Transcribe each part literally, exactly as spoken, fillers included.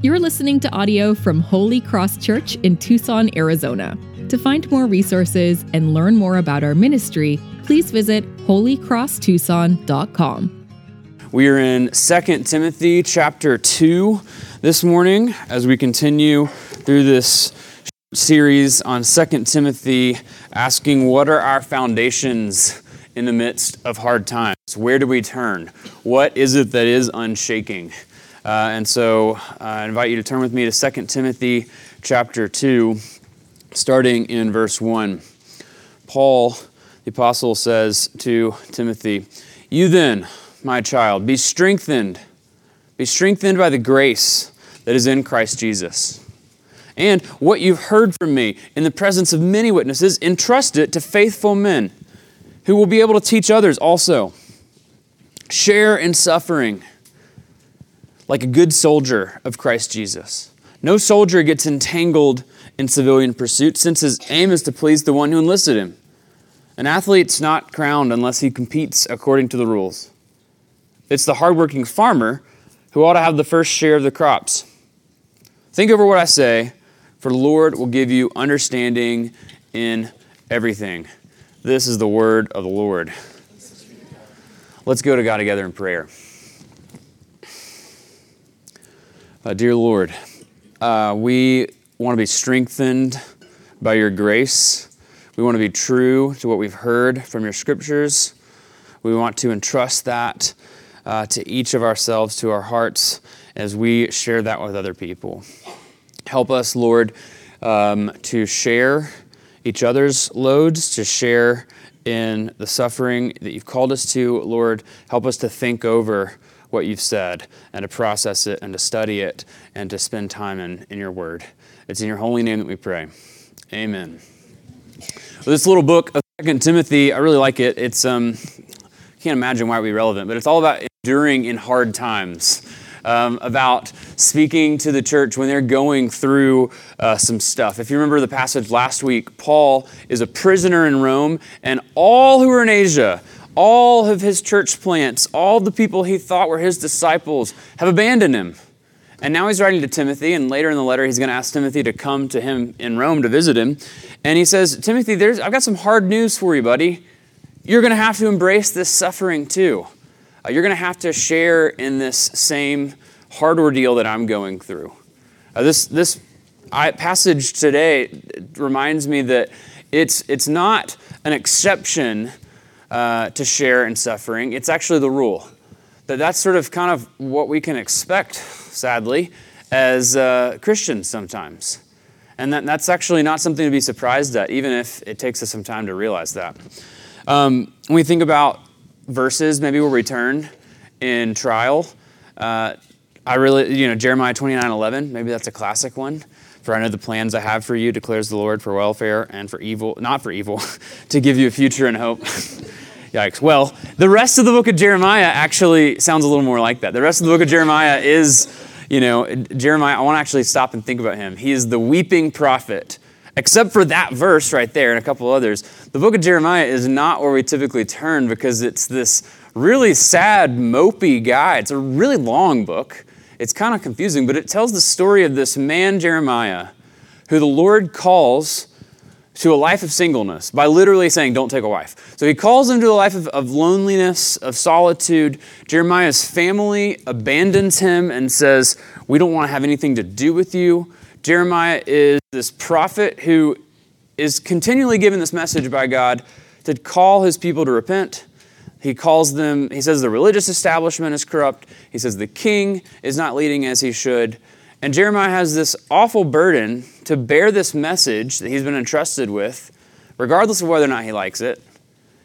You're listening to audio from Holy Cross Church in Tucson, Arizona. To find more resources and learn more about our ministry, please visit holy cross tucson dot com. We are in Second Timothy chapter two this morning as we continue through this series on Second Timothy, asking what are our foundations in the midst of hard times? Where do we turn? What is it that is unshaking? Uh, and so uh, I invite you to turn with me to Second Timothy chapter two, starting in verse one. Paul, the apostle, says to Timothy, "You then, my child, be strengthened, be strengthened by the grace that is in Christ Jesus. And what you've heard from me in the presence of many witnesses, entrust it to faithful men who will be able to teach others also. Share in suffering like a good soldier of Christ Jesus. No soldier gets entangled in civilian pursuits, since his aim is to please the one who enlisted him. An athlete's not crowned unless he competes according to the rules. It's the hardworking farmer who ought to have the first share of the crops. Think over what I say, for the Lord will give you understanding in everything." This is the word of the Lord. Let's go to God together in prayer. Uh, dear Lord, uh, we want to be strengthened by your grace. We want to be true to what we've heard from your scriptures. We want to entrust that uh, to each of ourselves, to our hearts, as we share that with other people. Help us, Lord, um, to share each other's loads, to share in the suffering that you've called us to. Lord, help us to think over what you've said, and to process it, and to study it, and to spend time in, in your word. It's in your holy name that we pray. Amen. Well, this little book of Second Timothy, I really like it. It's um, I can't imagine why it would be relevant, but it's all about enduring in hard times, um, about speaking to the church when they're going through uh, some stuff. If you remember the passage last week, Paul is a prisoner in Rome, and all who are in Asia, all of his church plants, all the people he thought were his disciples, have abandoned him. And now he's writing to Timothy, and later in the letter he's going to ask Timothy to come to him in Rome to visit him. And he says, Timothy, there's, I've got some hard news for you, buddy. You're going to have to embrace this suffering too. Uh, you're going to have to share in this same hard ordeal that I'm going through. Uh, this this I, passage today reminds me that it's it's not an exception Uh, to share in suffering. It's actually the rule. That that's sort of kind of what we can expect, sadly, as uh, Christians sometimes. And that, that's actually not something to be surprised at, even if it takes us some time to realize that. Um, when we think about verses, maybe we'll return in trial. Uh, I really, you know, Jeremiah twenty-nine eleven, maybe that's a classic one. "For I know the plans I have for you, declares the Lord, for welfare and for evil, not for evil, to give you a future and hope." Yikes. Well, the rest of the book of Jeremiah actually sounds a little more like that. The rest of the book of Jeremiah is, you know, Jeremiah, I want to actually stop and think about him. He is the weeping prophet. Except for that verse right there and a couple others, the book of Jeremiah is not where we typically turn because it's this really sad, mopey guy. It's a really long book. It's kind of confusing, but it tells the story of this man, Jeremiah, who the Lord calls to a life of singleness by literally saying, don't take a wife. So he calls him to a life of, of loneliness, of solitude. Jeremiah's family abandons him and says, we don't want to have anything to do with you. Jeremiah is this prophet who is continually given this message by God to call his people to repent. He calls them, he says the religious establishment is corrupt. He says the king is not leading as he should. And Jeremiah has this awful burden to bear this message that he's been entrusted with, regardless of whether or not he likes it.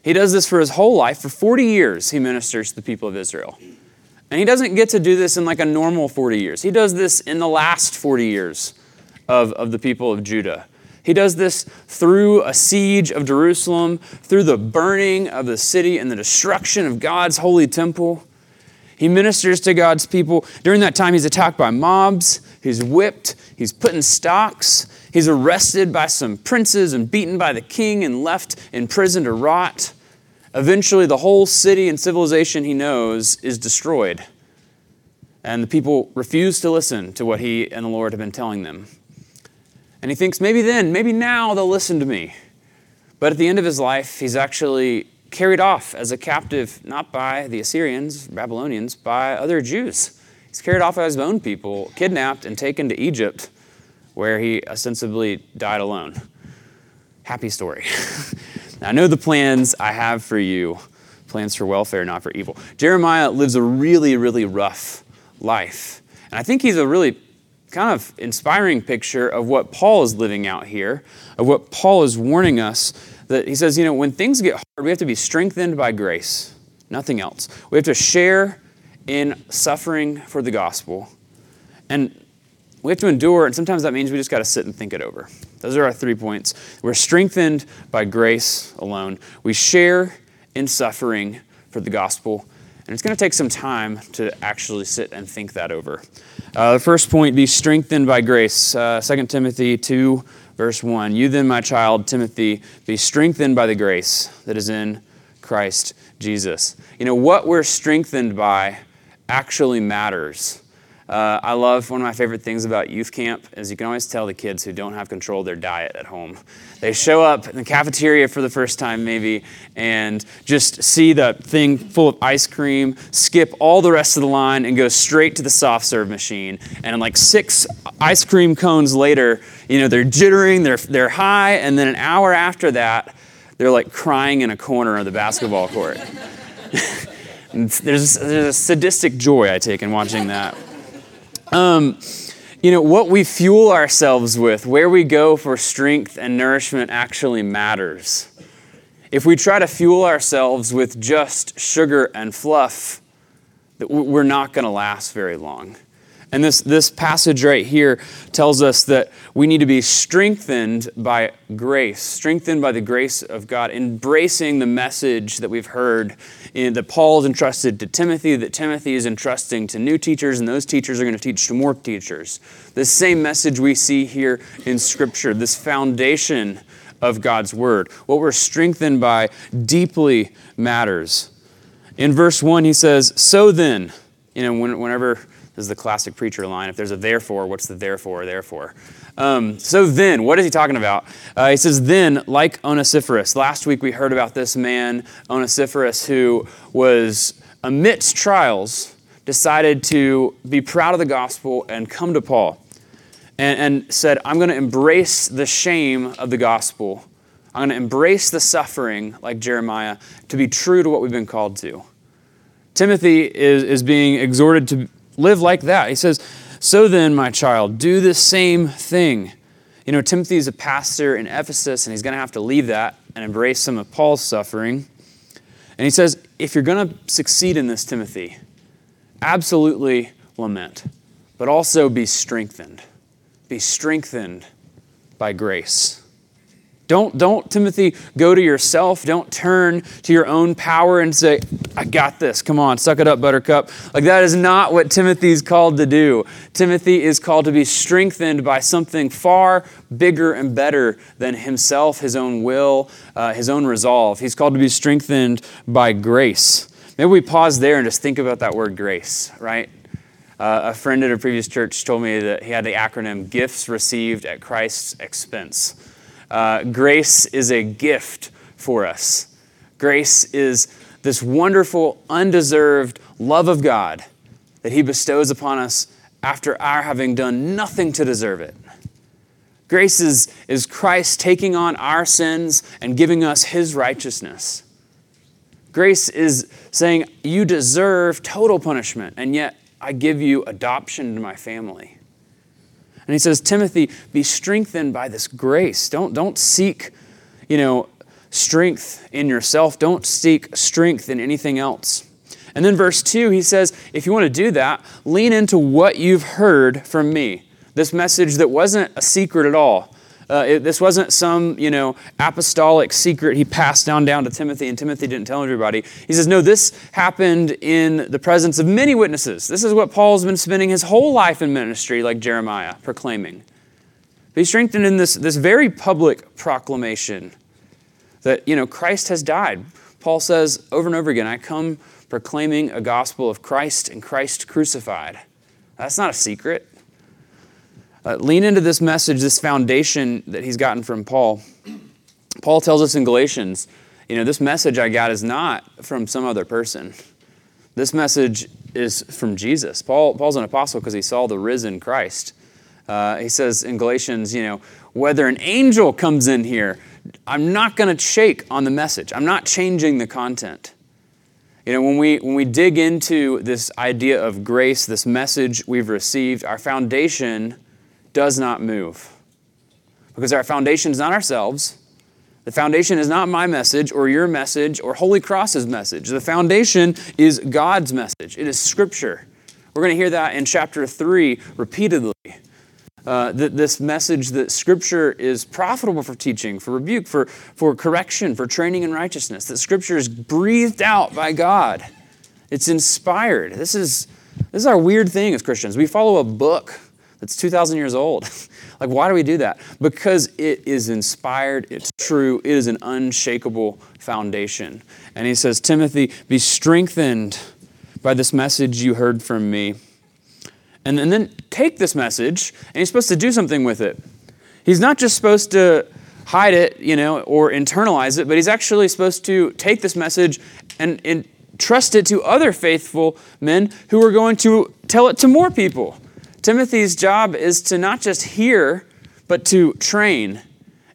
He does this for his whole life. For forty years, he ministers to the people of Israel. And he doesn't get to do this in like a normal forty years. He does this in the last forty years of, of the people of Judah. He does this through a siege of Jerusalem, through the burning of the city and the destruction of God's holy temple. He ministers to God's people. During that time, he's attacked by mobs. He's whipped. He's put in stocks. He's arrested by some princes and beaten by the king and left in prison to rot. Eventually, the whole city and civilization he knows is destroyed. And the people refuse to listen to what he and the Lord have been telling them. And he thinks, maybe then, maybe now they'll listen to me. But at the end of his life, he's actually carried off as a captive, not by the Assyrians, Babylonians, by other Jews. He's carried off by his own people, kidnapped and taken to Egypt, where he ostensibly died alone. Happy story. Now, I know the plans I have for you, plans for welfare, not for evil. Jeremiah lives a really, really rough life. And I think he's a really kind of inspiring picture of what Paul is living out here, of what Paul is warning us, that he says, you know, when things get hard, we have to be strengthened by grace, nothing else. We have to share in suffering for the gospel. And we have to endure, and sometimes that means we just got to sit and think it over. Those are our three points. We're strengthened by grace alone. We share in suffering for the gospel. And it's going to take some time to actually sit and think that over. Uh, the first point, be strengthened by grace. Uh, Second Timothy two, verse one. You then, my child, Timothy, be strengthened by the grace that is in Christ Jesus. You know, what we're strengthened by actually matters. Uh, I love, one of my favorite things about youth camp is you can always tell the kids who don't have control of their diet at home. They show up in the cafeteria for the first time maybe and just see the thing full of ice cream, skip all the rest of the line and go straight to the soft serve machine. And like six ice cream cones later, you know, they're jittering, they're, they're high. And then an hour after that, they're like crying in a corner of the basketball court. there's, there's a sadistic joy I take in watching that. Um, you know, what we fuel ourselves with, where we go for strength and nourishment actually matters. If we try to fuel ourselves with just sugar and fluff, we're not going to last very long. And this, this passage right here tells us that we need to be strengthened by grace, strengthened by the grace of God, embracing the message that we've heard in, that Paul is entrusted to Timothy, that Timothy is entrusting to new teachers, and those teachers are going to teach to more teachers. This same message we see here in Scripture, this foundation of God's Word. What we're strengthened by deeply matters. In verse one, he says, so then, you know, when, whenever... This is the classic preacher line. If there's a therefore, what's the therefore, therefore? Um, so then, what is he talking about? Uh, he says, then, like Onesiphorus. Last week we heard about this man, Onesiphorus, who was amidst trials, decided to be proud of the gospel and come to Paul and, and said, I'm going to embrace the shame of the gospel. I'm going to embrace the suffering, like Jeremiah, to be true to what we've been called to. Timothy is, is being exhorted to live like that. He says, so then, my child, do the same thing. You know, Timothy's a pastor in Ephesus, and he's going to have to leave that and embrace some of Paul's suffering. And he says, if you're going to succeed in this, Timothy, absolutely lament, but also be strengthened. Be strengthened by grace. Don't, don't, Timothy, go to yourself. Don't turn to your own power and say, I got this. Come on, suck it up, buttercup. Like, that is not what Timothy's called to do. Timothy is called to be strengthened by something far bigger and better than himself, his own will, uh, his own resolve. He's called to be strengthened by grace. Maybe we pause there and just think about that word grace, right? Uh, a friend at a previous church told me that he had the acronym gifts received at Christ's expense. Uh, grace is a gift for us. Grace is this wonderful, undeserved love of God that He bestows upon us after our having done nothing to deserve it. Grace is, is Christ taking on our sins and giving us His righteousness. Grace is saying, you deserve total punishment, and yet I give you adoption to my family. And he says, Timothy, be strengthened by this grace. Don't, don't seek, you know, strength in yourself. Don't seek strength in anything else. And then verse two, he says, if you want to do that, lean into what you've heard from me. This message that wasn't a secret at all. Uh, it, this wasn't some, you know, apostolic secret he passed down, down to Timothy, and Timothy didn't tell everybody. He says, no, this happened in the presence of many witnesses. This is what Paul's been spending his whole life in ministry, like Jeremiah, proclaiming. But he's strengthened in this, this very public proclamation that, you know, Christ has died. Paul says over and over again, I come proclaiming a gospel of Christ and Christ crucified. That's not a secret. Uh, lean into this message, this foundation that he's gotten from Paul. Paul tells us in Galatians, you know, this message I got is not from some other person. This message is from Jesus. Paul, Paul's an apostle because he saw the risen Christ. Uh, he says in Galatians, you know, whether an angel comes in here, I'm not going to shake on the message. I'm not changing the content. You know, when we when we dig into this idea of grace, this message we've received, our foundation does not move. Because our foundation is not ourselves. The foundation is not my message or your message or Holy Cross's message. The foundation is God's message. It is Scripture. We're going to hear that in chapter three repeatedly. Uh, that this message that Scripture is profitable for teaching, for rebuke, for, for correction, for training in righteousness. That Scripture is breathed out by God. It's inspired. This is, this is our weird thing as Christians. We follow a book that's two thousand years old. Like, why do we do that? Because it is inspired, it's true, it is an unshakable foundation. And he says, Timothy, be strengthened by this message you heard from me. And, and then take this message, and he's supposed to do something with it. He's not just supposed to hide it, you know, or internalize it, but he's actually supposed to take this message and, and trust it to other faithful men who are going to tell it to more people. Timothy's job is to not just hear, but to train.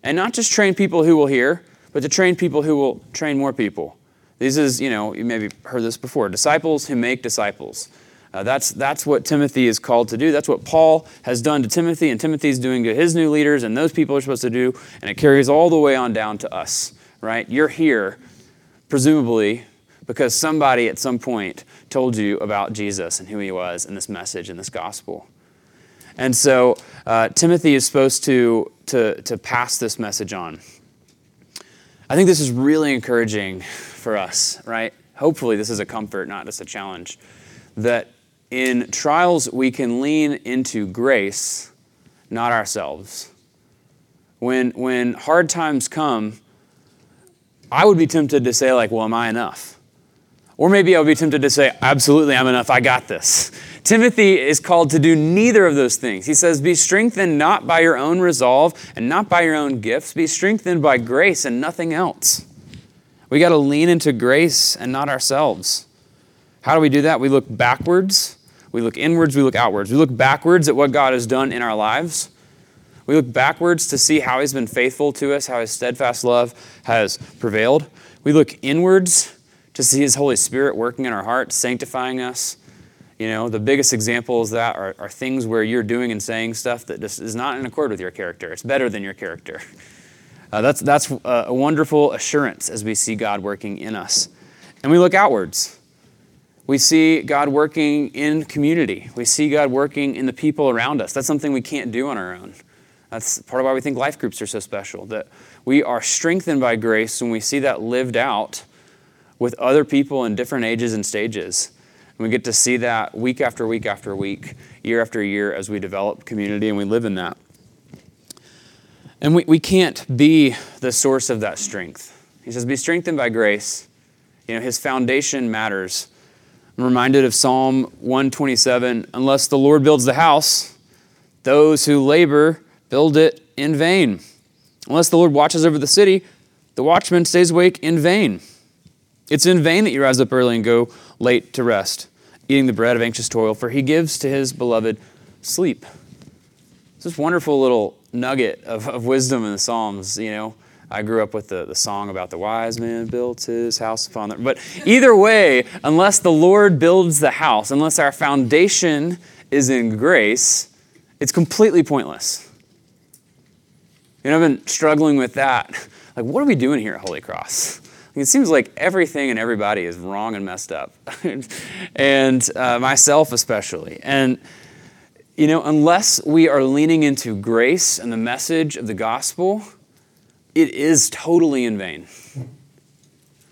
And not just train people who will hear, but to train people who will train more people. This is, you know, you maybe heard this before, disciples who make disciples. Uh, that's, that's what Timothy is called to do. That's what Paul has done to Timothy, and Timothy's doing to his new leaders, and those people are supposed to do, and it carries all the way on down to us, right? You're here, presumably, because somebody at some point told you about Jesus and who he was and this message and this gospel. And so uh, Timothy is supposed to, to, to pass this message on. I think this is really encouraging for us, right? Hopefully this is a comfort, not just a challenge, that in trials we can lean into grace, not ourselves. When, when hard times come, I would be tempted to say, like, well, am I enough? Or maybe I would be tempted to say, absolutely, I'm enough, I got this. Timothy is called to do neither of those things. He says, be strengthened not by your own resolve and not by your own gifts. Be strengthened by grace and nothing else. We got to lean into grace and not ourselves. How do we do that? We look backwards. We look inwards. We look outwards. We look backwards at what God has done in our lives. We look backwards to see how he's been faithful to us, how his steadfast love has prevailed. We look inwards to see his Holy Spirit working in our hearts, sanctifying us. You know, the biggest examples of that are, are things where you're doing and saying stuff that just is not in accord with your character. It's better than your character. Uh, that's that's a wonderful assurance as we see God working in us. And we look outwards. We see God working in community. We see God working in the people around us. That's something we can't do on our own. That's part of why we think life groups are so special, that we are strengthened by grace when we see that lived out with other people in different ages and stages. We get to see that week after week after week, year after year, as we develop community and we live in that. And we, we can't be the source of that strength. He says, be strengthened by grace. You know, his foundation matters. I'm reminded of Psalm one twenty-seven, unless the Lord builds the house, those who labor build it in vain. Unless the Lord watches over the city, the watchman stays awake in vain. It's in vain that you rise up early and go late to rest, eating the bread of anxious toil, for he gives to his beloved sleep. It's this wonderful little nugget of, of wisdom in the Psalms, you know. I grew up with the, the song about the wise man built his house upon the... But either way, unless the Lord builds the house, unless our foundation is in grace, it's completely pointless. You know, I've been struggling with that. Like, what are we doing here at Holy Cross? It seems like everything and everybody is wrong and messed up, and uh, myself especially. And, you know, unless we are leaning into grace and the message of the gospel, it is totally in vain.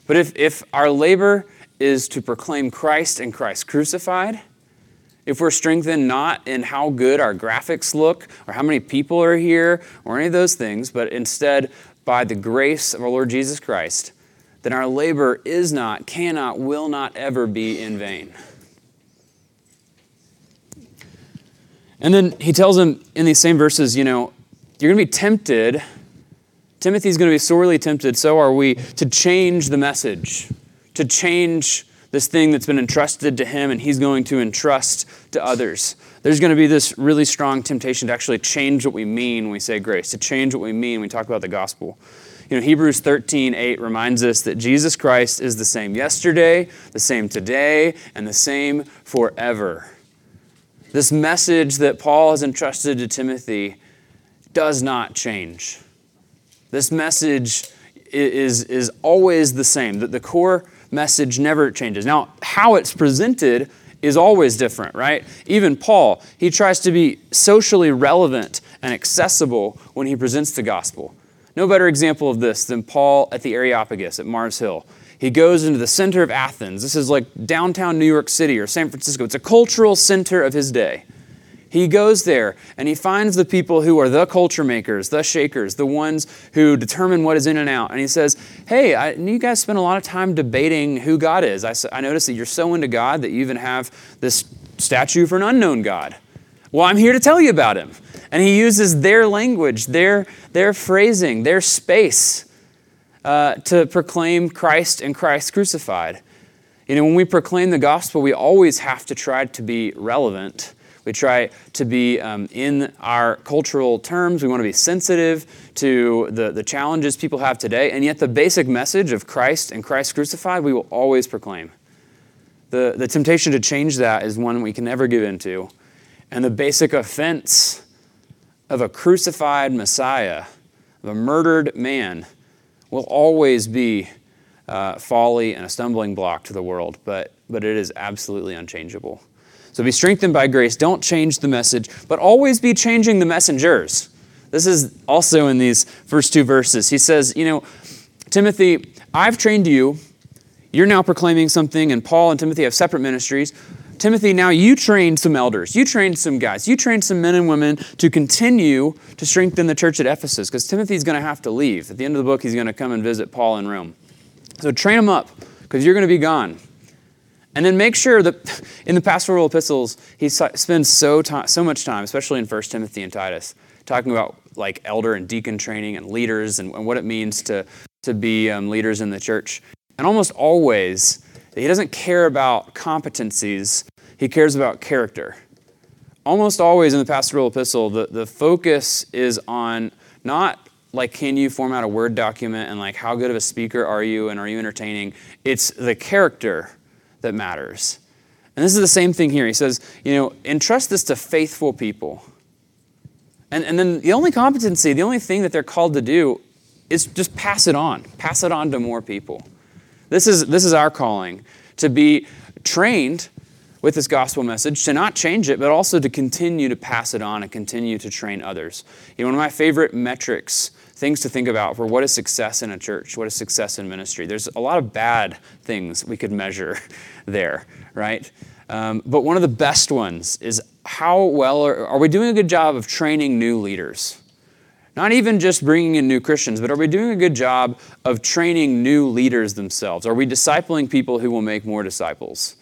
But if, if our labor is to proclaim Christ and Christ crucified, if we're strengthened not in how good our graphics look or how many people are here or any of those things, but instead by the grace of our Lord Jesus Christ, then our labor is not, cannot, will not ever be in vain. And then he tells him in these same verses, you know, you're going to be tempted. Timothy's going to be sorely tempted, so are we, to change the message, to change this thing that's been entrusted to him and he's going to entrust to others. There's going to be this really strong temptation to actually change what we mean when we say grace, to change what we mean when we talk about the gospel. You know, Hebrews thirteen eight reminds us that Jesus Christ is the same yesterday, the same today, and the same forever. This message that Paul has entrusted to Timothy does not change. This message is, is always the same. The, the core message never changes. Now, how it's presented is always different, right? Even Paul, he tries to be socially relevant and accessible when he presents the gospel. No better example of this than Paul at the Areopagus at Mars Hill. He goes into the center of Athens. This is like downtown New York City or San Francisco. It's a cultural center of his day. He goes there and he finds the people who are the culture makers, the shakers, the ones who determine what is in and out. And he says, hey, I, you guys spend a lot of time debating who God is. I, I noticed that you're so into God that you even have this statue for an unknown God. Well, I'm here to tell you about him. And he uses their language, their, their phrasing, their space Uh, to proclaim Christ and Christ crucified. You know, when we proclaim the gospel, we always have to try to be relevant. We try to be um, in our cultural terms. We want to be sensitive to the, the challenges people have today. And yet the basic message of Christ and Christ crucified, we will always proclaim. The, the temptation to change that is one we can never give into. And the basic offense of a crucified Messiah, of a murdered man, will always be uh, folly and a stumbling block to the world, but, but it is absolutely unchangeable. So be strengthened by grace. Don't change the message, but always be changing the messengers. This is also in these first two verses. He says, you know, Timothy, I've trained you. You're now proclaiming something, and Paul and Timothy have separate ministries. Timothy, now you trained some elders. You trained some guys. You trained some men and women to continue to strengthen the church at Ephesus, because Timothy's going to have to leave. At the end of the book, he's going to come and visit Paul in Rome. So train them up, because you're going to be gone. And then make sure that in the pastoral epistles, he spends so time, so much time, especially in First Timothy and Titus, talking about like elder and deacon training and leaders and, and what it means to, to be um, leaders in the church. And almost always, he doesn't care about competencies, he cares about character. Almost always in the pastoral epistle, the, the focus is on not like, can you form out a Word document and like, how good of a speaker are you and are you entertaining? It's the character that matters. And this is the same thing here. He says, you know, entrust this to faithful people. And, and then the only competency, the only thing that they're called to do is just pass it on. Pass it on to more people. This is this is our calling, to be trained with this gospel message, to not change it, but also to continue to pass it on and continue to train others. You know, one of my favorite metrics, things to think about for what is success in a church, what is success in ministry. There's a lot of bad things we could measure there, right? Um, but one of the best ones is how well are, are we doing a good job of training new leaders? Not even just bringing in new Christians, but are we doing a good job of training new leaders themselves? Are we discipling people who will make more disciples?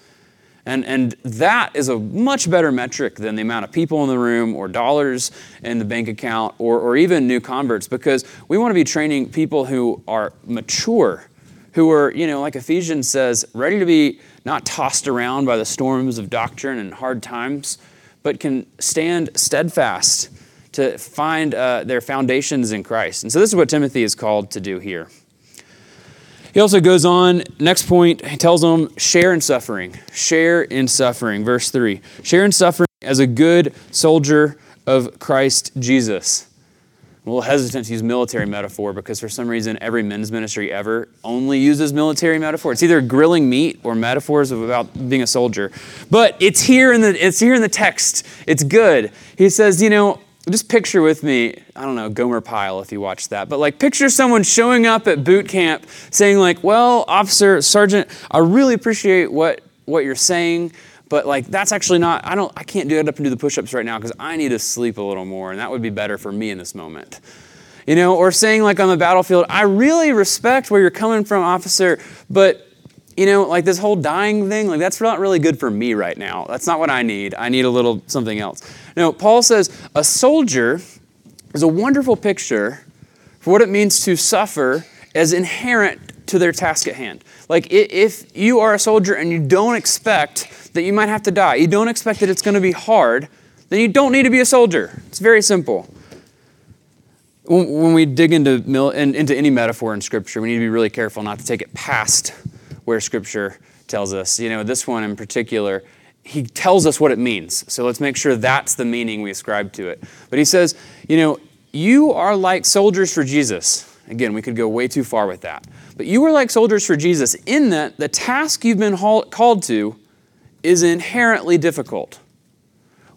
And, and that is a much better metric than the amount of people in the room or dollars in the bank account or, or even new converts, because we want to be training people who are mature, who are, you know, like Ephesians says, ready to be not tossed around by the storms of doctrine and hard times, but can stand steadfast to find uh, their foundations in Christ. And so this is what Timothy is called to do here. He also goes on, next point, he tells them, share in suffering. Share in suffering, verse three. Share in suffering as a good soldier of Christ Jesus. I'm a little hesitant to use military metaphor because for some reason every men's ministry ever only uses military metaphor. It's either grilling meat or metaphors about being a soldier. But it's here in the, it's here in the text. It's good. He says, you know, just picture with me, I don't know, Gomer Pyle if you watch that, but like picture someone showing up at boot camp saying like, well, officer, sergeant, I really appreciate what, what you're saying, but like that's actually not, I don't, I can't do it up and do the push-ups right now because I need to sleep a little more and that would be better for me in this moment. You know, or saying like on the battlefield, I really respect where you're coming from, officer, but you know, like this whole dying thing, like that's not really good for me right now. That's not what I need. I need a little something else. No, Paul says a soldier is a wonderful picture for what it means to suffer as inherent to their task at hand. Like if you are a soldier and you don't expect that you might have to die, you don't expect that it's going to be hard, then you don't need to be a soldier. It's very simple. When we dig into into any metaphor in Scripture, we need to be really careful not to take it past where Scripture tells us. You know, this one in particular, he tells us what it means. So let's make sure that's the meaning we ascribe to it. But he says, you know, you are like soldiers for Jesus. Again, we could go way too far with that. But you are like soldiers for Jesus in that the task you've been called to is inherently difficult.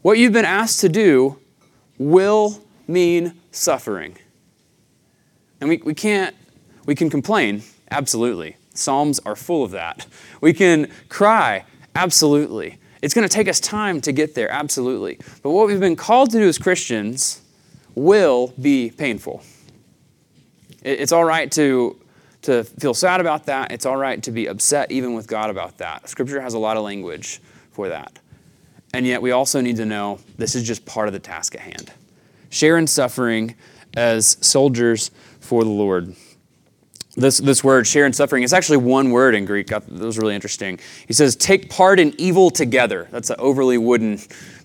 What you've been asked to do will mean suffering. And we, we can't, we can complain, absolutely. Psalms are full of that. We can cry, absolutely. It's going to take us time to get there, absolutely. But what we've been called to do as Christians will be painful. It, it's all right to, to feel sad about that. It's all right to be upset even with God about that. Scripture has a lot of language for that. And yet we also need to know this is just part of the task at hand. Share in suffering as soldiers for the Lord. This this word, share in suffering, it's actually one word in Greek. That was really interesting. He says, take part in evil together. That's an overly wooden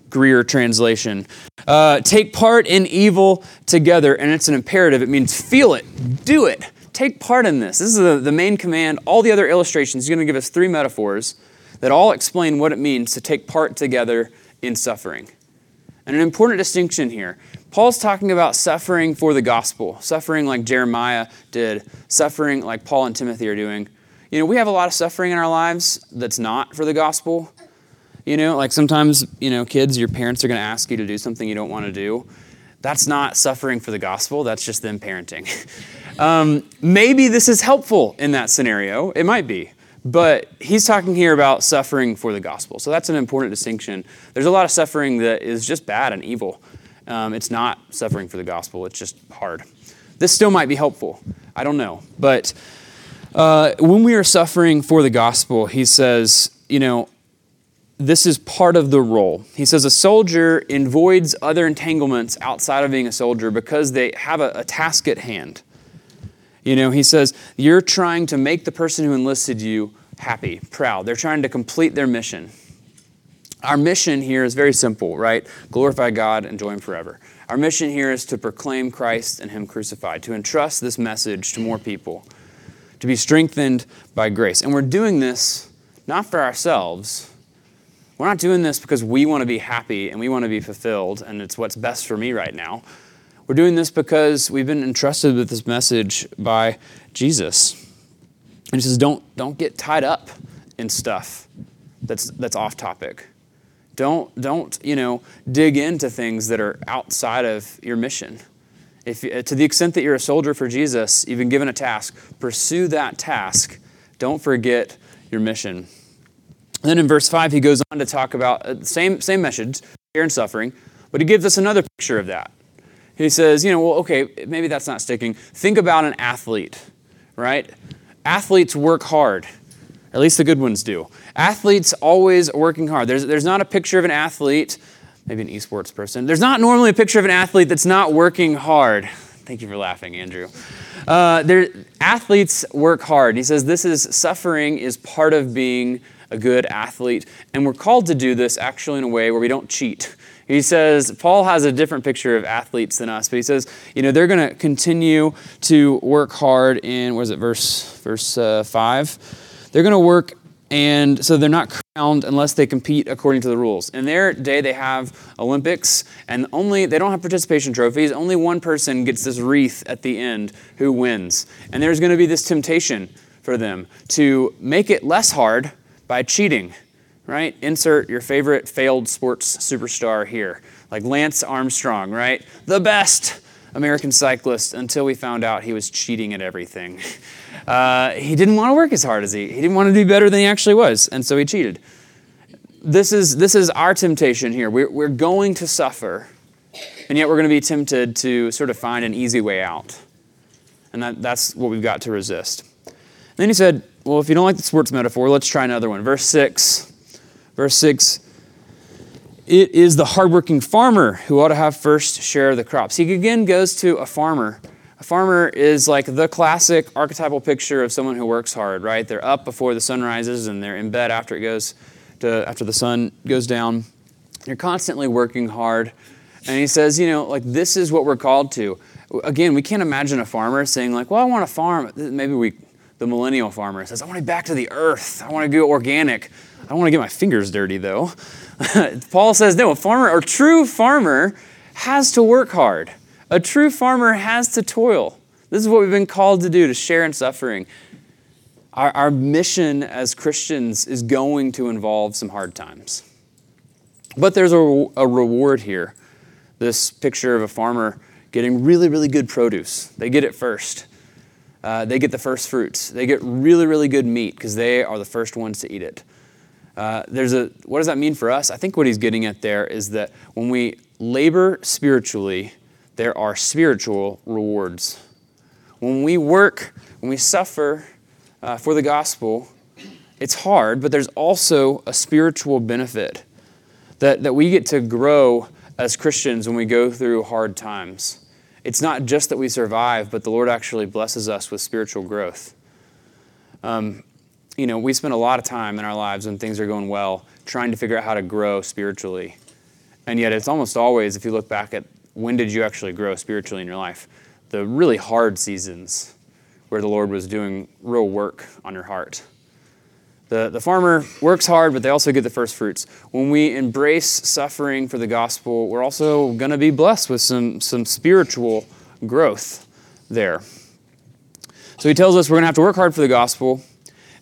Greer translation. Uh, take part in evil together, and it's an imperative. It means feel it, do it, take part in this. This is the, the main command. All the other illustrations, he's going to give us three metaphors that all explain what it means to take part together in suffering. And an important distinction here, Paul's talking about suffering for the gospel, suffering like Jeremiah did, suffering like Paul and Timothy are doing. You know, we have a lot of suffering in our lives that's not for the gospel. You know, like sometimes, you know, kids, your parents are going to ask you to do something you don't want to do. That's not suffering for the gospel. That's just them parenting. um, maybe this is helpful in that scenario. It might be. But he's talking here about suffering for the gospel. So that's an important distinction. There's a lot of suffering that is just bad and evil. Um, it's not suffering for the gospel. It's just hard. This still might be helpful. I don't know. But uh, when we are suffering for the gospel, he says, you know, this is part of the role. He says a soldier avoids other entanglements outside of being a soldier because they have a, a task at hand. You know, he says, you're trying to make the person who enlisted you happy, proud. They're trying to complete their mission. Our mission here is very simple, right? Glorify God and joy Him forever. Our mission here is to proclaim Christ and Him crucified, to entrust this message to more people, to be strengthened by grace. And we're doing this not for ourselves. We're not doing this because we want to be happy and we want to be fulfilled and it's what's best for me right now. We're doing this because we've been entrusted with this message by Jesus. And he says, don't, don't get tied up in stuff that's that's off topic. Don't, don't you know, dig into things that are outside of your mission. If to the extent that you're a soldier for Jesus, you've been given a task, pursue that task. Don't forget your mission. And then in verse five, he goes on to talk about the same, same message, care and suffering, but he gives us another picture of that. He says, you know, well, okay, maybe that's not sticking. Think about an athlete, right? Athletes work hard. At least the good ones do. Athletes always are working hard. There's, there's not a picture of an athlete, maybe an esports person. There's not normally a picture of an athlete that's not working hard. Thank you for laughing, Andrew. Uh, there, athletes work hard. And he says this is suffering is part of being a good athlete. And we're called to do this actually in a way where we don't cheat. He says, Paul has a different picture of athletes than us, but he says, you know, they're going to continue to work hard in, what is it, verse verse uh, five? They're going to work, and so they're not crowned unless they compete according to the rules. In their day, they have Olympics, and only they don't have participation trophies. Only one person gets this wreath at the end who wins. And there's going to be this temptation for them to make it less hard by cheating. Right? Insert your favorite failed sports superstar here, like Lance Armstrong, right? The best American cyclist until we found out he was cheating at everything. Uh, he didn't want to work as hard as he. He didn't want to do better than he actually was, and so he cheated. This is this is our temptation here. We're, we're going to suffer, and yet we're going to be tempted to sort of find an easy way out. And that, that's what we've got to resist. And then he said, well, if you don't like the sports metaphor, let's try another one. Verse six. Verse six. It is the hardworking farmer who ought to have first share of the crops. He again goes to a farmer. A farmer is like the classic archetypal picture of someone who works hard, right? They're up before the sun rises and they're in bed after it goes to after the sun goes down. They're constantly working hard. And he says, you know, like this is what we're called to. Again, we can't imagine a farmer saying like, well, I want to farm. Maybe we, the millennial farmer says, I want to be back to the earth. I want to go organic. I don't want to get my fingers dirty though. Paul says, no, a farmer or true farmer has to work hard. A true farmer has to toil. This is what we've been called to do, to share in suffering. Our, our mission as Christians is going to involve some hard times. But there's a, a reward here. This picture of a farmer getting really, really good produce. They get it first. Uh, they get the first fruits. They get really, really good meat because they are the first ones to eat it. Uh, there's a. What does that mean for us? I think what he's getting at there is that when we labor spiritually, there are spiritual rewards. When we work, when we suffer uh, for the gospel, it's hard, but there's also a spiritual benefit that, that we get to grow as Christians when we go through hard times. It's not just that we survive, but the Lord actually blesses us with spiritual growth. Um, you know, we spend a lot of time in our lives when things are going well trying to figure out how to grow spiritually. And yet it's almost always, if you look back at when did you actually grow spiritually in your life? The really hard seasons where the Lord was doing real work on your heart. The, the farmer works hard, but they also get the first fruits. When we embrace suffering for the gospel, we're also going to be blessed with some, some spiritual growth there. So he tells us we're going to have to work hard for the gospel,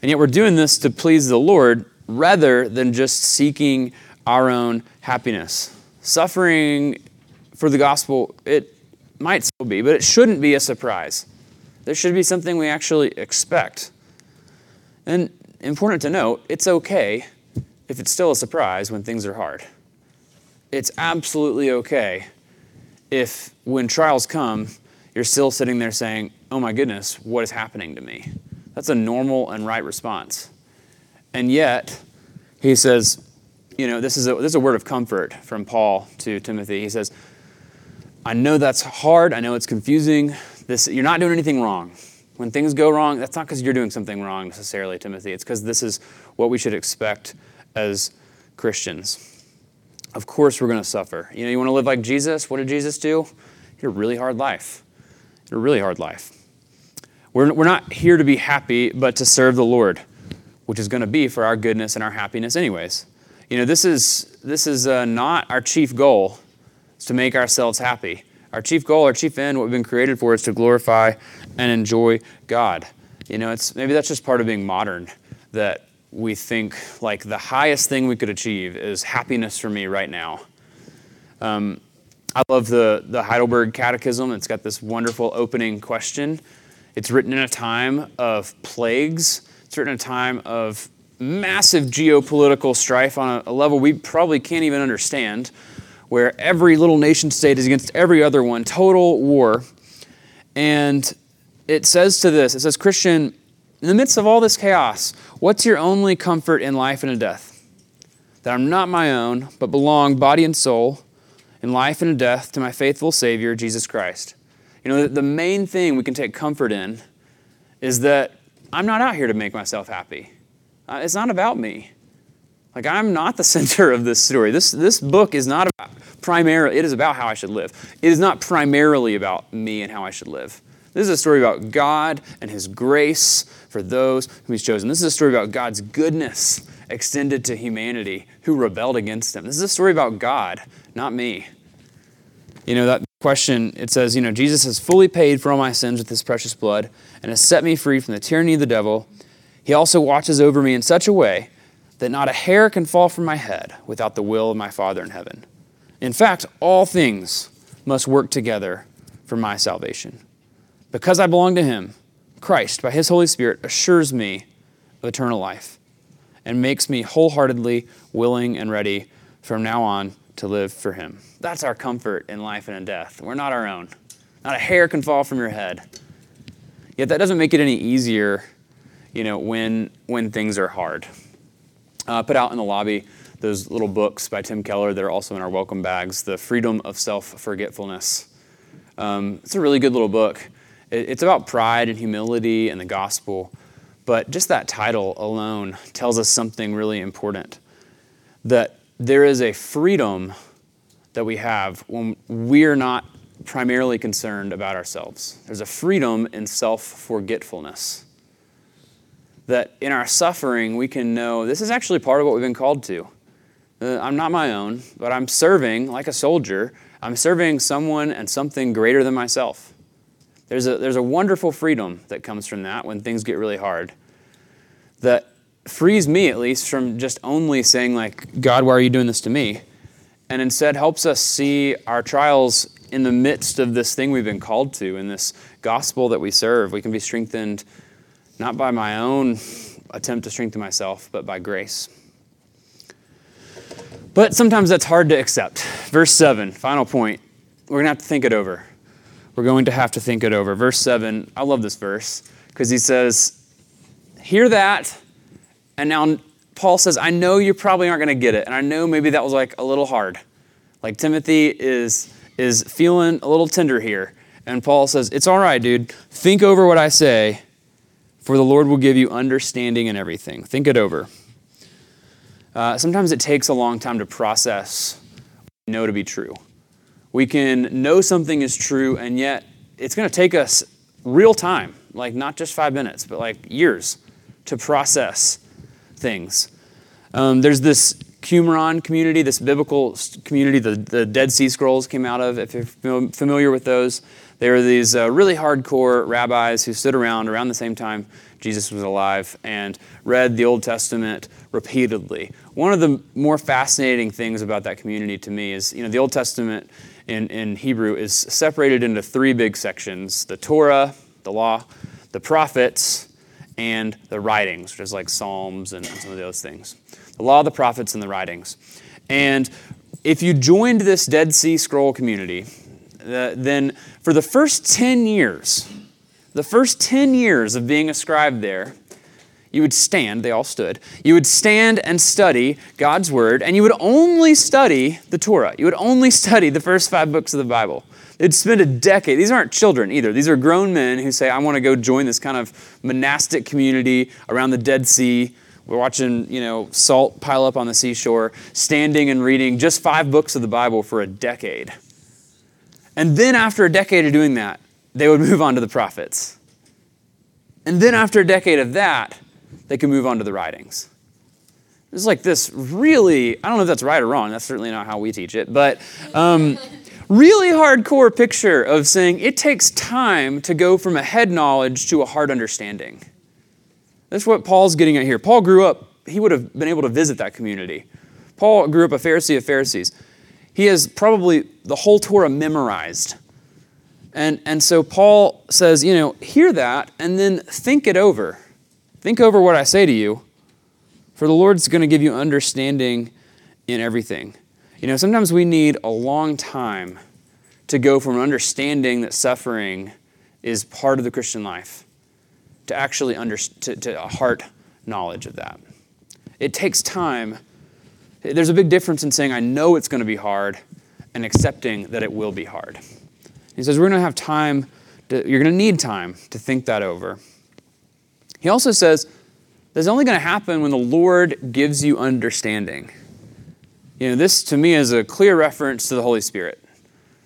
and yet we're doing this to please the Lord rather than just seeking our own happiness. Suffering for the gospel, it might still be, but it shouldn't be a surprise. There should be something we actually expect. And important to note, it's okay if it's still a surprise when things are hard. It's absolutely okay if when trials come, you're still sitting there saying, oh my goodness, what is happening to me? That's a normal and right response. And yet, he says, you know, this is a, this is a word of comfort from Paul to Timothy. He says, I know that's hard. I know it's confusing. This, you're not doing anything wrong. When things go wrong, that's not because you're doing something wrong necessarily, Timothy. It's because this is what we should expect as Christians. Of course we're going to suffer. You know, you want to live like Jesus? What did Jesus do? He had a really hard life. He had a really hard life. We're, we're not here to be happy, but to serve the Lord, which is going to be for our goodness and our happiness anyways. You know, this is, this is uh, not our chief goal. To make ourselves happy. Our chief goal, our chief end, what we've been created for is to glorify and enjoy God. You know, it's maybe that's just part of being modern, that we think like the highest thing we could achieve is happiness for me right now. Um, I love the, the Heidelberg Catechism. It's got this wonderful opening question. It's written in a time of plagues. It's written in a time of massive geopolitical strife on a, a level we probably can't even understand, where every little nation state is against every other one, total war. And it says to this, it says, Christian, in the midst of all this chaos, what's your only comfort in life and in death? That I'm not my own, but belong body and soul, in life and in death, to my faithful Savior, Jesus Christ. You know, the main thing we can take comfort in is that I'm not out here to make myself happy. Uh, it's not about me. Like, I'm not the center of this story. This this book is not about primarily, it is about how I should live. It is not primarily about me and how I should live. This is a story about God and His grace for those whom He's chosen. This is a story about God's goodness extended to humanity who rebelled against Him. This is a story about God, not me. You know, that question, it says, you know, Jesus has fully paid for all my sins with His precious blood and has set me free from the tyranny of the devil. He also watches over me in such a way that not a hair can fall from my head without the will of my Father in heaven. In fact, all things must work together for my salvation. Because I belong to Him, Christ, by His Holy Spirit, assures me of eternal life and makes me wholeheartedly willing and ready from now on to live for Him. That's our comfort in life and in death. We're not our own. Not a hair can fall from your head. Yet that doesn't make it any easier. you know, when when things are hard. Uh, put out in the lobby those little books by Tim Keller that are also in our welcome bags, The Freedom of Self-Forgetfulness. Um, it's a really good little book. It, it's about pride and humility and the gospel, but just that title alone tells us something really important, that there is a freedom that we have when we're not primarily concerned about ourselves. There's a freedom in self-forgetfulness, that in our suffering we can know this is actually part of what we've been called to. Uh, I'm not my own, but I'm serving like a soldier. I'm serving someone and something greater than myself. There's a, there's a wonderful freedom that comes from that when things get really hard, that frees me at least from just only saying like, God, why are you doing this to me? And instead helps us see our trials in the midst of this thing we've been called to, in this gospel that we serve. We can be strengthened not by my own attempt to strengthen myself, but by grace. But sometimes that's hard to accept. Verse seven, final point. We're going to have to think it over. We're going to have to think it over. Verse seven, I love this verse because he says, hear that. And now Paul says, I know you probably aren't going to get it. And I know maybe that was like a little hard. Like Timothy is, is feeling a little tender here. And Paul says, it's all right, dude. Think over what I say, for the Lord will give you understanding in everything. Think it over. Uh, sometimes it takes a long time to process what we know to be true. We can know something is true, and yet it's going to take us real time, like not just five minutes, but like years to process things. Um, there's this Qumran community, this biblical community the, the Dead Sea Scrolls came out of, if you're familiar with those. They were these uh, really hardcore rabbis who stood around around the same time Jesus was alive and read the Old Testament repeatedly. One of the more fascinating things about that community to me is, you know, the Old Testament in, in Hebrew is separated into three big sections: the Torah, the law, the prophets, and the writings, which is like Psalms and some of those things. The law, the prophets, and the writings. And if you joined this Dead Sea Scroll community, Uh, then for the first ten years, the first ten years of being a scribe there, you would stand, they all stood, you would stand and study God's word, and you would only study the Torah. You would only study the first five books of the Bible. They'd spend a decade. These aren't children either. These are grown men who say, I want to go join this kind of monastic community around the Dead Sea. We're watching, you know, salt pile up on the seashore, standing and reading just five books of the Bible for a decade. And then after a decade of doing that, they would move on to the prophets. And then after a decade of that, they could move on to the writings. It's like this really, I don't know if that's right or wrong. That's certainly not how we teach it. But um, really hardcore picture of saying it takes time to go from a head knowledge to a heart understanding. That's what Paul's getting at here. Paul grew up, he would have been able to visit that community. Paul grew up a Pharisee of Pharisees. He has probably the whole Torah memorized. And, and so Paul says, you know, hear that and then think it over. Think over what I say to you, for the Lord's going to give you understanding in everything. You know, sometimes we need a long time to go from understanding that suffering is part of the Christian life to actually under, to, to a heart knowledge of that. It takes time. There's a big difference in saying, I know it's going to be hard, and accepting that it will be hard. He says, we're going to have time, to, you're going to need time to think that over. He also says, this is only going to happen when the Lord gives you understanding. You know, this to me is a clear reference to the Holy Spirit.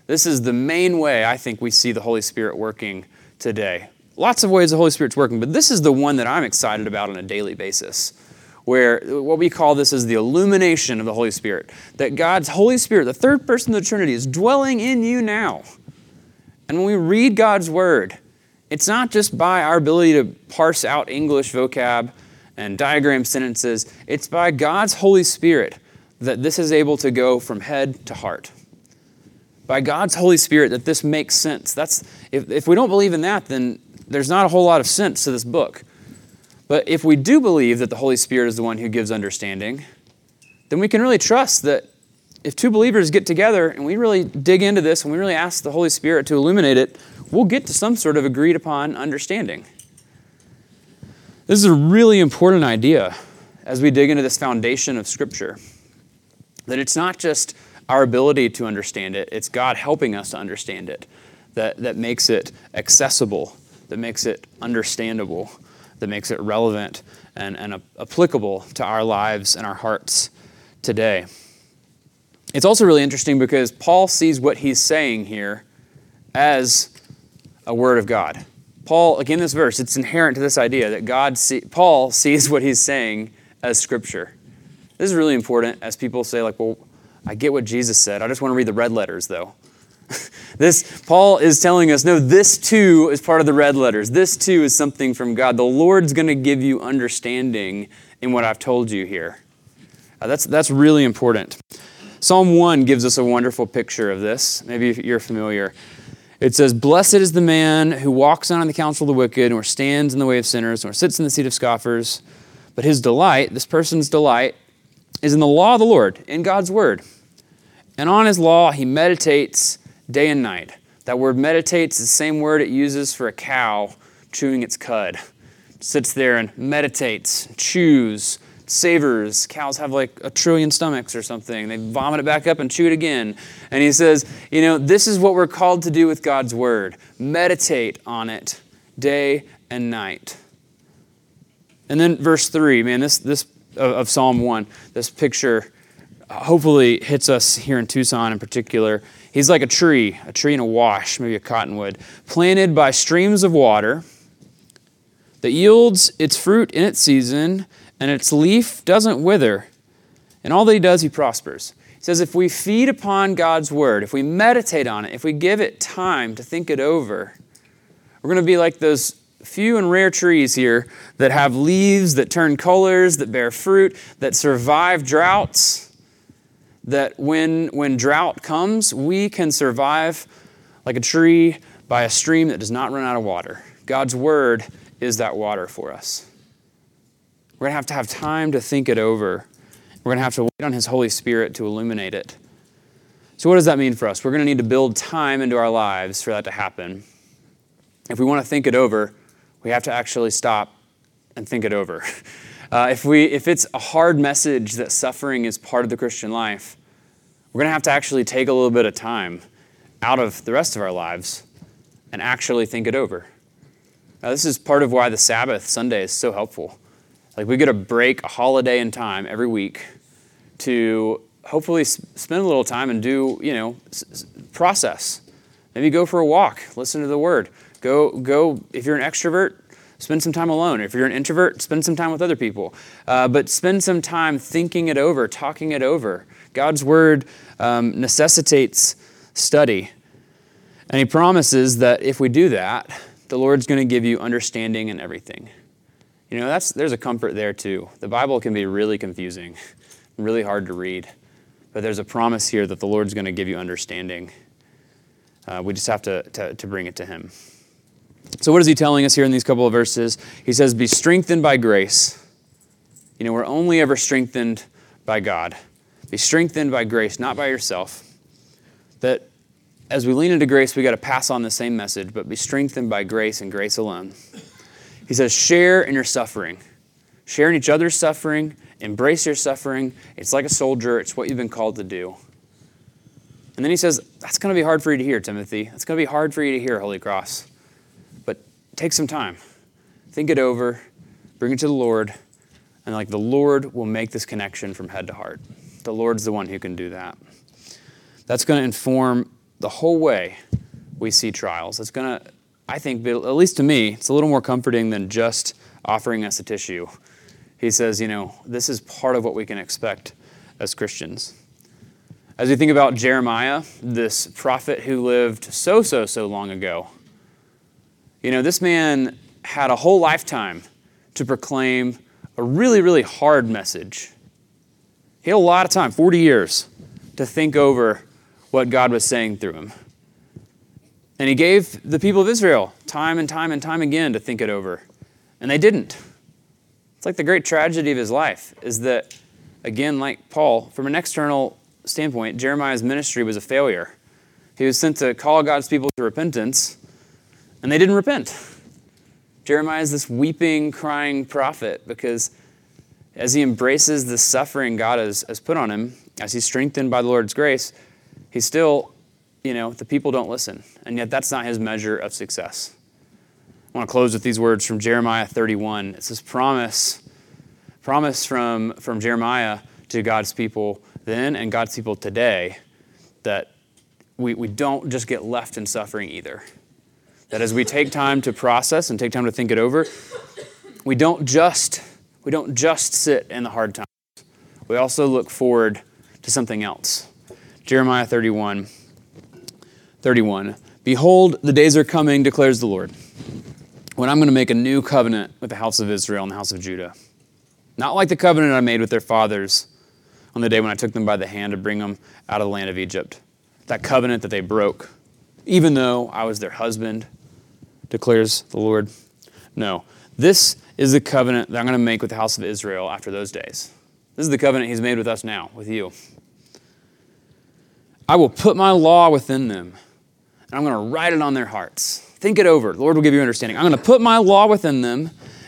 This is the main way I think we see the Holy Spirit working today. Lots of ways the Holy Spirit's working, but this is the one that I'm excited about on a daily basis, where what we call this is the illumination of the Holy Spirit, that God's Holy Spirit, the third person of the Trinity, is dwelling in you now. And when we read God's Word, it's not just by our ability to parse out English vocab and diagram sentences. It's by God's Holy Spirit that this is able to go from head to heart. By God's Holy Spirit that this makes sense. That's if, if we don't believe in that, then there's not a whole lot of sense to this book. But if we do believe that the Holy Spirit is the one who gives understanding, then we can really trust that if two believers get together and we really dig into this and we really ask the Holy Spirit to illuminate it, we'll get to some sort of agreed upon understanding. This is a really important idea as we dig into this foundation of Scripture, that it's not just our ability to understand it, it's God helping us to understand it that, that makes it accessible, that makes it understandable, that makes it relevant and, and applicable to our lives and our hearts today. It's also really interesting because Paul sees what he's saying here as a word of God. Paul, again, this verse, it's inherent to this idea that God, see, Paul sees what he's saying as Scripture. This is really important as people say, like, well, I get what Jesus said. I just want to read the red letters, though. This, Paul is telling us, no, this too is part of the red letters. This too is something from God. The Lord's going to give you understanding in what I've told you here. Uh, that's, that's really important. Psalm one gives us a wonderful picture of this. Maybe you're familiar. It says, "Blessed is the man who walks not in the counsel of the wicked, nor stands in the way of sinners, nor sits in the seat of scoffers. But his delight, this person's delight, is in the law of the Lord," in God's word. "And on his law he meditates day and night." That word meditates is the same word it uses for a cow chewing its cud. It sits there and meditates, chews, savors. Cows have like a trillion stomachs or something. They vomit it back up and chew it again. And he says, you know, this is what we're called to do with God's word. Meditate on it day and night. And then verse three, man, this this of Psalm one, this picture hopefully hits us here in Tucson in particular. He's like a tree, a tree in a wash, maybe a cottonwood, planted by streams of water that yields its fruit in its season, and its leaf doesn't wither. And all that he does, he prospers. He says if we feed upon God's word, if we meditate on it, if we give it time to think it over, we're going to be like those few and rare trees here that have leaves that turn colors, that bear fruit, that survive droughts, that when, when drought comes, we can survive like a tree by a stream that does not run out of water. God's word is that water for us. We're going to have to have time to think it over. We're going to have to wait on His Holy Spirit to illuminate it. So what does that mean for us? We're going to need to build time into our lives for that to happen. If we want to think it over, we have to actually stop and think it over. Uh, if we, if it's a hard message that suffering is part of the Christian life, we're going to have to actually take a little bit of time out of the rest of our lives and actually think it over. Now, this is part of why the Sabbath Sunday is so helpful. Like we get a break, a holiday in time every week to hopefully spend a little time and do, you know, process. Maybe go for a walk, listen to the Word. Go, go. If you're an extrovert, spend some time alone. If you're an introvert, spend some time with other people. Uh, but spend some time thinking it over, talking it over. God's Word um, necessitates study. And He promises that if we do that, the Lord's going to give you understanding in everything. You know, that's there's a comfort there too. The Bible can be really confusing, really hard to read. But there's a promise here that the Lord's going to give you understanding. Uh, we just have to, to, to bring it to Him. So what is he telling us here in these couple of verses? He says, be strengthened by grace. You know, we're only ever strengthened by God. Be strengthened by grace, not by yourself. That as we lean into grace, we got to pass on the same message, but be strengthened by grace and grace alone. He says, share in your suffering. Share in each other's suffering. Embrace your suffering. It's like a soldier. It's what you've been called to do. And then he says, that's going to be hard for you to hear, Timothy. That's going to be hard for you to hear, Holy Cross. Take some time, think it over, bring it to the Lord, and like the Lord will make this connection from head to heart. The Lord's the one who can do that. That's going to inform the whole way we see trials. It's going to, I think, at least to me, it's a little more comforting than just offering us a tissue. He says, you know, this is part of what we can expect as Christians. As we think about Jeremiah, this prophet who lived so, so, so long ago, you know, this man had a whole lifetime to proclaim a really, really hard message. He had a lot of time, forty years, to think over what God was saying through him. And he gave the people of Israel time and time and time again to think it over. And they didn't. It's like the great tragedy of his life is that, again, like Paul, from an external standpoint, Jeremiah's ministry was a failure. He was sent to call God's people to repentance, and they didn't repent. Jeremiah is this weeping, crying prophet because as he embraces the suffering God has, has put on him, as he's strengthened by the Lord's grace, he's still, you know, the people don't listen. And yet that's not his measure of success. I want to close with these words from Jeremiah thirty-one. It's this promise, promise from, from Jeremiah to God's people then and God's people today that we, we don't just get left in suffering either. That as we take time to process and take time to think it over, we don't just we don't just sit in the hard times. We also look forward to something else. Jeremiah thirty-one, thirty-one. Behold, the days are coming, declares the Lord, when I'm going to make a new covenant with the house of Israel and the house of Judah. Not like the covenant I made with their fathers on the day when I took them by the hand to bring them out of the land of Egypt. That covenant that they broke, even though I was their husband, declares the Lord. No, this is the covenant that I'm going to make with the house of Israel after those days. This is the covenant he's made with us now, with you. I will put my law within them, and I'm going to write it on their hearts. Think it over. The Lord will give you understanding. I'm going to put my law within them,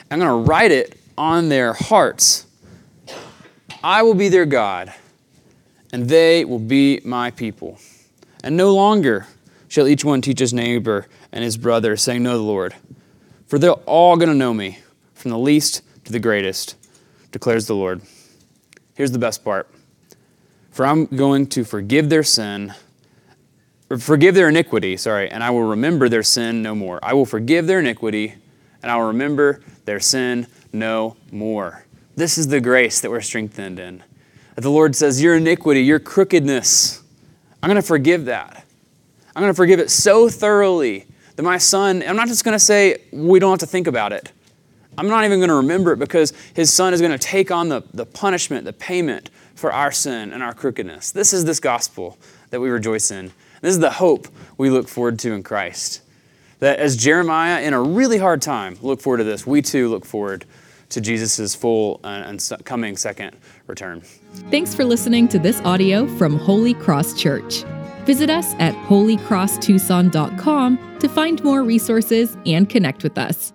and I'm going to write it on their hearts. I will be their God, and they will be my people. And no longer shall each one teach his neighbor and his brother, saying, know the Lord. For they're all going to know me, from the least to the greatest, declares the Lord. Here's the best part. For I'm going to forgive their sin, or forgive their iniquity, sorry, and I will remember their sin no more. I will forgive their iniquity, and I will remember their sin no more. This is the grace that we're strengthened in. That the Lord says, your iniquity, your crookedness, I'm going to forgive that. I'm going to forgive it so thoroughly that my son, I'm not just going to say, we don't have to think about it. I'm not even going to remember it because his son is going to take on the, the punishment, the payment for our sin and our crookedness. This is this gospel that we rejoice in. This is the hope we look forward to in Christ. That as Jeremiah, in a really hard time, look forward to this, we too look forward to Jesus' full and coming second return. Thanks for listening to this audio from Holy Cross Church. Visit us at holy cross tucson dot com to find more resources and connect with us.